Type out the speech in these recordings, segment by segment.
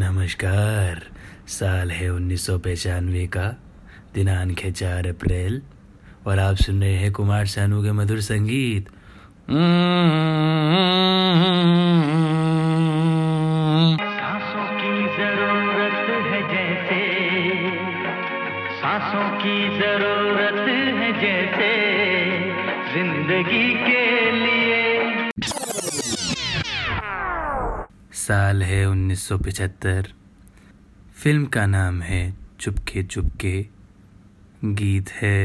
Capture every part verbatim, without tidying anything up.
नमस्कार। साल है उन्नीस सौ पचानवे का, दिनांक है चार अप्रैल, और आप सुन रहे हैं कुमार सानू के मधुर संगीत। सांसों की जरूरत है जैसे, सांसों की जरूरत है जैसे जिंदगी के लिए। साल है उन्नीस सौ पचहत्तर, फिल्म का नाम है चुपके चुपके, गीत है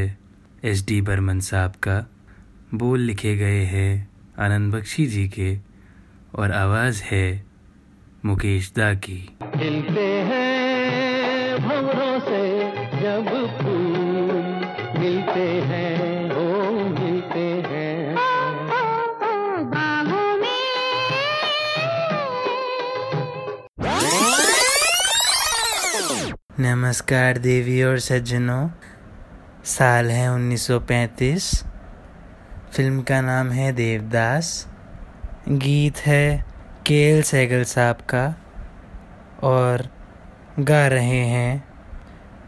एस डी बर्मन साहब का, बोल लिखे गए हैं आनंद बख्शी जी के और आवाज़ है मुकेश दा की। खिलते हैं भंवरों से जब फूल, मिलते हैं ओ मिलते हैं बाहों में। नमस्कार देवी और सज्जनों। साल है उन्नीस सौ पैंतीस, फिल्म का नाम है देवदास, गीत है के एल सैगल साहब का और गा रहे हैं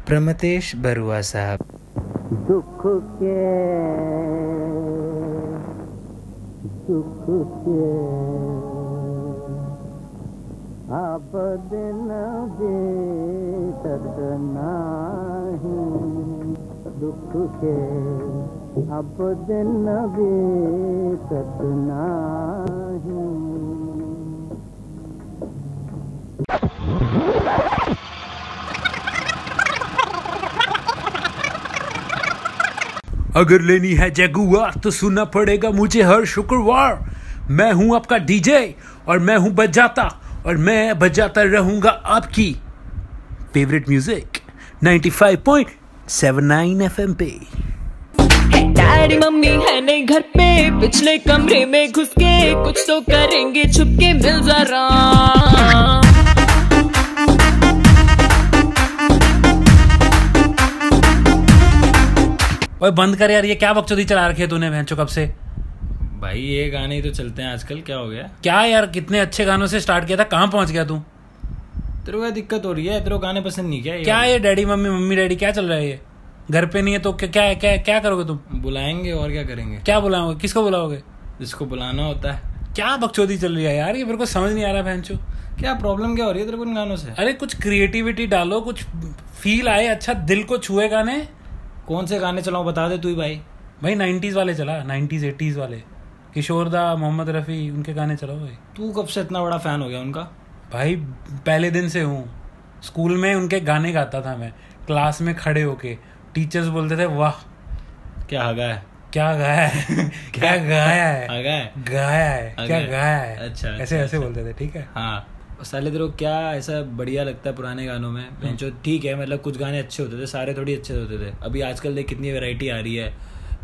प्रमथेश बरुआ साहब। दुख के दुख के अब दिन दे सकना है, दुख के अब दिन बीतत नहीं। अगर लेनी है जगुआर तो सुनना पड़ेगा मुझे हर शुक्रवार। मैं हूं आपका डीजे और मैं हूं बजाता, और मैं बजाता रहूंगा आपकी फेवरेट म्यूजिक पचानवे point seven nine F M पे। डैडी मम्मी है नहीं घर पे, पिछले कमरे में घुस के कुछ तो करेंगे छुपके, मिल जरा। ओए बंद कर यार, ये क्या बकचोदी चला रखी है तूने भैंचो कब से। भाई ये गाने ही तो चलते हैं आजकल, क्या हो गया। क्या यार कितने अच्छे गानों से स्टार्ट किया था, कहाँ पहुंच गया तू। तेरे को दिक्कत हो रही है, तेरे को गाने पसंद नहीं क्या ये? क्या ये डैडी मम्मी मम्मी डैडी क्या चल रहा है, ये घर पे नहीं है तो क्या क्या क्या, क्या करोगे तुम। बुलाएंगे और क्या करेंगे। क्या बुलाओगे, किसको बुलाओगे। जिसको बुलाना होता है। क्या बकचोदी चल रही है यार, ये मेरे को समझ नहीं आ रहा भैंचो। क्या प्रॉब्लम क्या हो रही है तेरे को इन गानों से। अरे कुछ क्रिएटिविटी डालो, कुछ फील आए, अच्छा दिल को छुए गाने। कौन से गाने चलाओ बता दे तू ही भाई। भाई नाइन्टीज वाले चला, नाइन्टीज एटीज वाले, किशोर दा, मोहम्मद रफ़ी, उनके गाने चलाओ भाई। तू कब से इतना बड़ा फैन हो गया उनका। भाई पहले दिन से हूँ, स्कूल में उनके गाने गाता था मैं, क्लास में खड़े होके टीचर्स बोलते थे वाह क्या गाया, क्या गाया है, क्या गाया है, गाया है, क्या गाया है, अच्छा ऐसे ऐसे बोलते थे। ठीक है हाँ। साले तेरे को क्या ऐसा बढ़िया लगता है पुराने गानों में। ठीक है मतलब कुछ गाने अच्छे होते थे, सारे थोड़ी अच्छे होते थे। अभी आजकल देख कितनी वैरायटी आ रही है,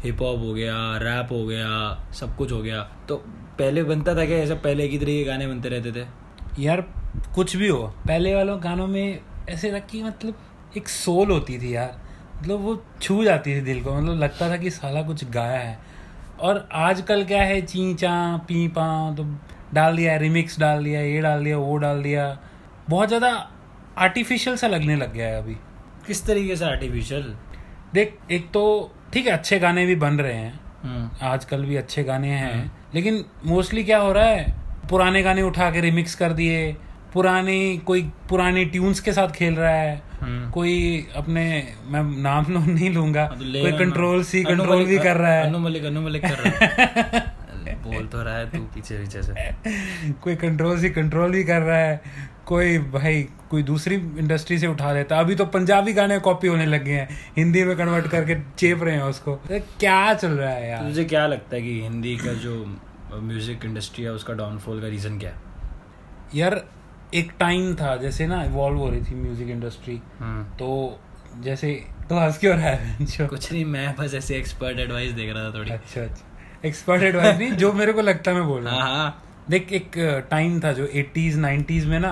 हिप हॉप हो गया, रैप हो गया, सब कुछ हो गया। तो पहले बनता था क्या ऐसा, पहले की तरह गाने बनते रहते थे यार। कुछ भी हो, पहले वालों गानों में ऐसे था कि मतलब एक सोल होती थी यार, मतलब वो छू जाती थी दिल को, मतलब लगता था कि साला कुछ गाया है। और आजकल क्या है, ची चा पी पा तो डाल दिया, रिमिक्स डाल दिया, ये डाल दिया, वो डाल दिया, बहुत ज़्यादा आर्टिफिशियल सा लगने लग गया है अभी। किस तरीके से आर्टिफिशियल देख, एक तो ठीक है अच्छे गाने भी बन रहे हैं आजकल, भी अच्छे गाने हैं, लेकिन मोस्टली क्या हो रहा है, पुराने गाने उठा के रिमिक्स कर दिए, पुराने कोई पुराने ट्यून्स के साथ खेल रहा है कोई, अपने मैं नाम नहीं लूंगा, कोई कंट्रोल सी कंट्रोल भी कर रहा है, अनु मलिक अनु मलिक कर रहा है बोल तो रहा है तू पीछे पीछे से कोई कंट्रोल सी कंट्रोल भी कर रहा है कोई, भाई कोई दूसरी इंडस्ट्री से उठा लेता। अभी तो पंजाबी गाने कॉपी होने लग गए हैं, हिंदी में कन्वर्ट करके चेप रहे हैं उसको। क्या चल रहा है यार। तुझे क्या लगता है कि हिंदी का जो म्यूजिक इंडस्ट्री है उसका डाउनफॉल का रीज़न क्या है यार। एक टाइम था जैसे ना इवॉल्व हो रही थी म्यूजिक इंडस्ट्री, तो जैसे तो हंस क्यों रहा है। कुछ नहीं, मैं बस ऐसे एक्सपर्ट एडवाइस देख रहा था थोड़ी। अच्छा अच्छा, एक्सपर्ट एडवाइस नहीं, जो मेरे को लगता मैं बोल रहा हूँ। देख एक टाइम था जो एटीज नाइन्टीज में ना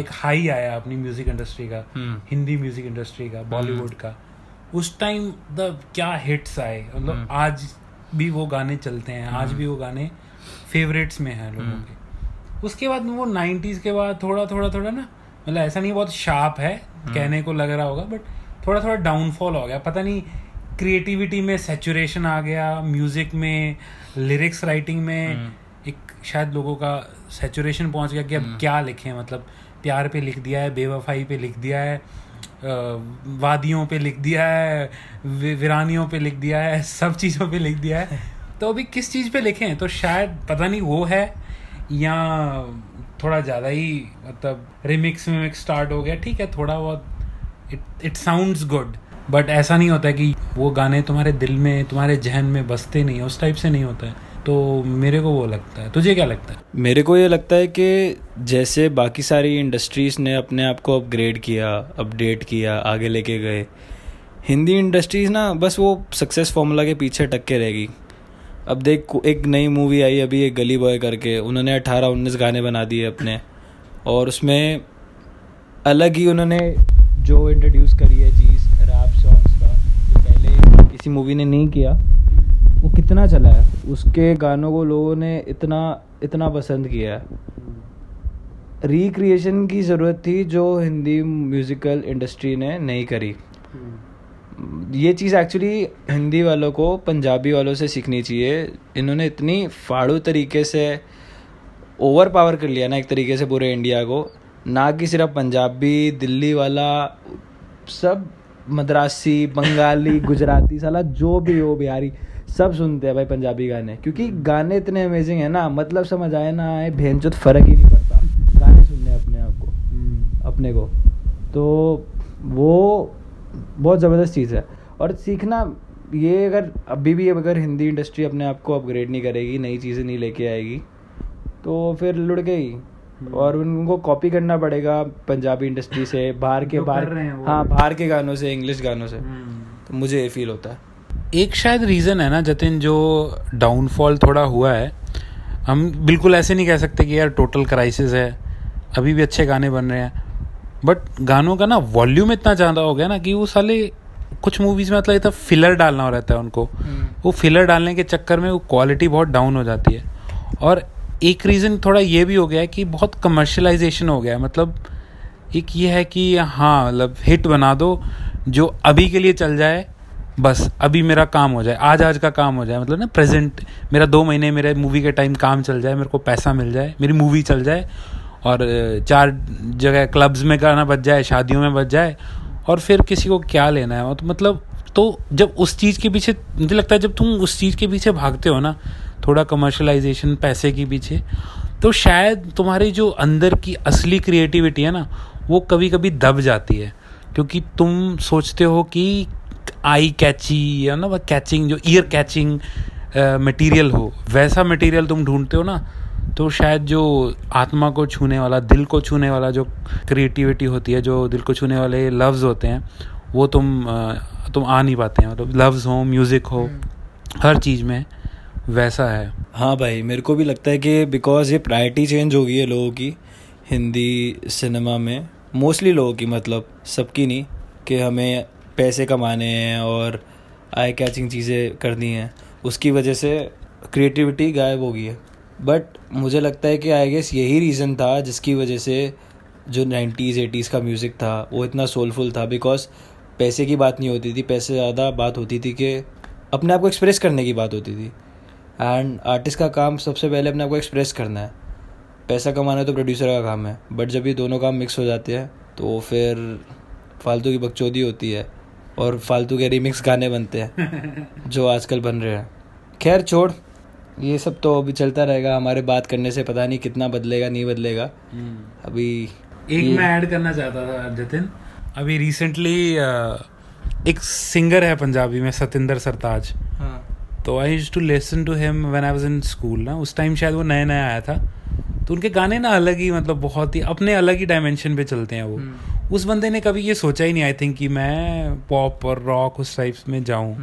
एक हाई आया अपनी म्यूजिक इंडस्ट्री का, हिंदी म्यूजिक इंडस्ट्री का, बॉलीवुड का। उस टाइम द क्या हिट्स आए, मतलब आज भी वो गाने चलते हैं, आज भी वो गाने फेवरेट्स में है लोगों के। उसके बाद वो नाइन्टीज के बाद थोड़ा थोड़ा थोड़ा ना मतलब ऐसा नहीं बहुत शार्प है कहने को लग रहा होगा, बट थोड़ा थोड़ा डाउनफॉल हो गया, पता नहीं क्रिएटिविटी में सैचुरेशन आ गया, म्यूजिक में, लिरिक्स राइटिंग में एक शायद लोगों का सैचुरेशन पहुंच गया कि अब क्या लिखें, मतलब प्यार पे लिख दिया है, बेवफाई पे लिख दिया है, वादियों पे लिख दिया है, वीरानियों पे लिख दिया है, सब चीज़ों पे लिख दिया है, तो अभी किस चीज़ पे लिखें, तो शायद पता नहीं वो है या थोड़ा ज़्यादा ही मतलब रिमिक्स विमिक्स स्टार्ट हो गया। ठीक है, थोड़ा बहुत it it sounds good, but ऐसा नहीं होता है कि वो गाने तुम्हारे दिल में, तुम्हारे जहन में बसते नहीं, उस टाइप से नहीं होता है। तो मेरे को वो लगता है, तुझे क्या लगता है? मेरे को ये लगता है कि जैसे बाकी सारी इंडस्ट्रीज़ ने अपने आप को अपग्रेड किया, अपडेट किया, आगे लेके गए, हिंदी इंडस्ट्रीज़ ना बस वो सक्सेस फार्मूला के पीछे टक के रहेगी। अब देख, एक नई मूवी आई अभी, एक गली बॉय करके, उन्होंने अठारह उन्नीस गाने बना दिए अपने, और उसमें अलग ही उन्होंने जो इंट्रोड्यूस करी है चीज़ रैप सॉन्ग्स का, जो पहले किसी मूवी ने नहीं किया, वो कितना चला है, उसके गानों को लोगों ने इतना इतना पसंद किया है। रिक्रिएशन की ज़रूरत थी जो हिंदी म्यूज़िकल इंडस्ट्री ने नहीं करी। ये चीज़ एक्चुअली हिंदी वालों को पंजाबी वालों से सीखनी चाहिए। इन्होंने इतनी फाड़ू तरीके से ओवर पावर कर लिया ना एक तरीके से पूरे इंडिया को, ना कि सिर्फ पंजाबी, दिल्ली वाला, सब मद्रासी, बंगाली, गुजराती, साला जो भी हो, बिहारी, सब सुनते हैं भाई पंजाबी गाने, क्योंकि गाने इतने अमेजिंग है ना, मतलब समझ आए ना आए, भेंचोद फ़र्क ही नहीं पड़ता, गाने सुनने अपने आप को अपने को तो वो बहुत ज़बरदस्त चीज़ है। और सीखना ये, अगर अभी भी अगर हिंदी इंडस्ट्री अपने आप को अपग्रेड नहीं करेगी, नई चीज़ें नहीं लेके आएगी, तो फिर लुढ़ गई, और उनको कॉपी करना पड़ेगा पंजाबी इंडस्ट्री से, बाहर के बाहर हाँ बाहर के गानों से, इंग्लिश गानों से। तो मुझे ये फील होता है एक शायद रीज़न है ना जतिन, जो डाउनफॉल थोड़ा हुआ है। हम बिल्कुल ऐसे नहीं कह सकते कि यार टोटल क्राइसिस है, अभी भी अच्छे गाने बन रहे हैं, बट गानों का ना वॉल्यूम इतना ज़्यादा हो गया ना कि वो साले कुछ मूवीज़ में मतलब इतना फिलर डालना हो रहता है उनको, वो फिलर डालने के चक्कर में वो क्वालिटी बहुत डाउन हो जाती है। और एक रीज़न थोड़ा ये भी हो गया है कि बहुत कमर्शलाइजेशन हो गया है, मतलब एक ये है कि हाँ मतलब हिट बना दो जो अभी के लिए चल जाए, बस अभी मेरा काम हो जाए, आज आज का काम हो जाए, मतलब ना प्रेजेंट मेरा दो महीने मेरे मूवी के टाइम काम चल जाए, मेरे को पैसा मिल जाए, मेरी मूवी चल जाए, और चार जगह क्लब्स में गाना बज जाए, शादियों में बज जाए, और फिर किसी को क्या लेना है। तो मतलब तो जब उस चीज़ के पीछे मुझे लगता है जब तुम उस चीज़ के पीछे भागते हो ना, थोड़ा कमर्शलाइजेशन, पैसे के पीछे, तो शायद तुम्हारे जो अंदर की असली क्रिएटिविटी है ना वो कभी कभी दब जाती है, क्योंकि तुम सोचते हो कि आई कैची या ना वह कैचिंग जो ईयर कैचिंग मटेरियल हो, वैसा मटेरियल तुम ढूंढते हो ना, तो शायद जो आत्मा को छूने वाला, दिल को छूने वाला जो क्रिएटिविटी होती है, जो दिल को छूने वाले लफ्ज़ होते हैं, वो तुम तुम आ नहीं पाते हैं, मतलब लफ्ज़ हो, म्यूज़िक हो, हर चीज़ में वैसा है। हाँ भाई, मेरे को भी लगता है कि बिकॉज़ ये प्रायोरिटी चेंज हो गई है लोगों की हिंदी सिनेमा में, मोस्टली लोगों की, मतलब सबकी नहीं, कि हमें पैसे कमाने हैं और आई कैचिंग चीज़ें करनी हैं, उसकी वजह से क्रिएटिविटी गायब हो गई है। बट मुझे लगता है कि आई गेस यही रीज़न था जिसकी वजह से जो नाइन्टीज़ एटीज़ का म्यूज़िक था वो इतना सोलफुल था, बिकॉज़ पैसे की बात नहीं होती थी, पैसे ज़्यादा बात होती थी कि अपने आप को एक्सप्रेस करने की बात होती थी, एंड आर्टिस्ट का काम सबसे पहले अपने आप को एक्सप्रेस करना है, पैसा कमाना तो प्रोड्यूसर का काम है। बट जब ये दोनों काम मिक्स हो जाते हैं तो फिर फालतू की बकचोदी होती है और फालतू के रीमिक्स गाने बनते हैं जो आजकल बन रहे हैं। खैर छोड़, ये सब तो अभी चलता रहेगा, हमारे बात करने से पता नहीं कितना बदलेगा, नहीं बदलेगा। अभी एक मैं ऐड करना चाहता था जतिन, अभी रिसेंटली एक सिंगर है पंजाबी में, सतिंदर सरताज, हाँ, तो I used to listen to him when I was in school ना, उस टाइम शायद वो नया नया आया था, तो उनके गाने ना अलग ही, मतलब बहुत ही अपने अलग ही डायमेंशन पे चलते हैं वो। उस बंदे ने कभी ये सोचा ही नहीं आई थिंक कि मैं पॉप और रॉक उस टाइप्स में जाऊँ,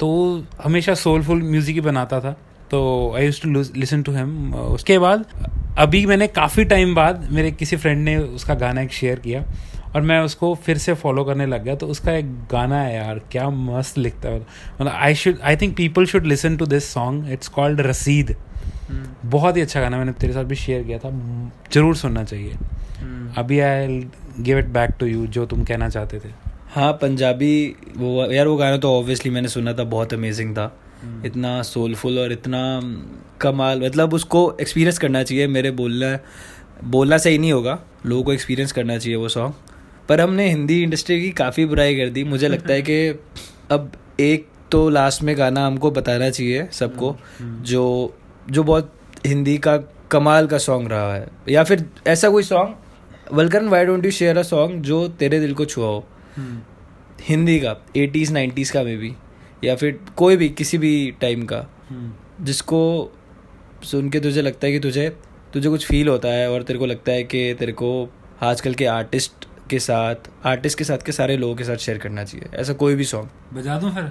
तो हमेशा सोलफुल म्यूज़िक ही बनाता था, तो I used to listen to him. उसके बाद अभी मैंने काफ़ी टाइम बाद, मेरे किसी फ्रेंड ने उसका गाना एक शेयर किया और मैं उसको फिर से फॉलो करने लग गया, तो उसका एक गाना है यार, क्या मस्त लिखता है, मतलब I should I think people should listen to this song, it's called Raseed. बहुत ही अच्छा गाना, मैंने तेरे साथ भी शेयर किया था, जरूर सुनना चाहिए। अभी I give it back to you, जो तुम कहना चाहते थे। हाँ, पंजाबी वो यार, वो गाना तो ऑब्वियसली मैंने सुना था, बहुत अमेजिंग था, इतना सोलफुल और इतना कमाल, मतलब उसको एक्सपीरियंस करना चाहिए। मेरे बोलना बोलना सही नहीं होगा, लोगों को एक्सपीरियंस करना चाहिए वो सॉन्ग। पर हमने हिंदी इंडस्ट्री की काफ़ी बुराई कर दी, मुझे लगता है कि अब एक तो लास्ट में गाना हमको बताना चाहिए सबको, जो जो बहुत हिंदी का कमाल का सॉन्ग रहा है, या फिर ऐसा कोई सॉन्ग, वल्करन why don't you share a song जो तेरे दिल को छुआ हो, हिंदी का एटीज़ नाइन्टीज़ का मे बी, या फिर कोई भी किसी भी टाइम का, जिसको सुन के तुझे लगता है कि तुझे तुझे कुछ फील होता है और तेरे को लगता है कि तेरे को आजकल के आर्टिस्ट के साथ आर्टिस्ट के साथ के सारे लोगों के साथ शेयर करना चाहिए। ऐसा कोई भी सॉन्ग बजा दूं फिर?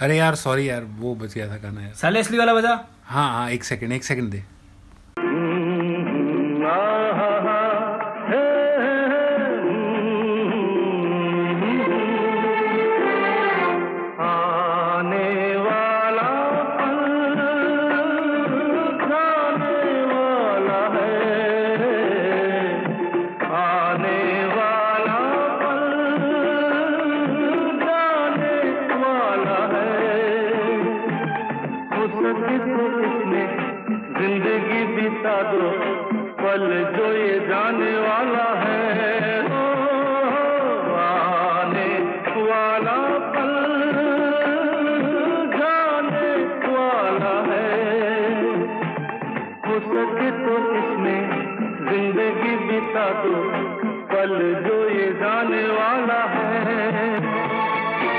अरे यार सॉरी यार, वो बच गया था गाना यार साले, असली वाला बजा। हाँ हाँ, एक सेकंड एक सेकंड दे। जिंदगी बिता दो पल जो ये जाने वाला है।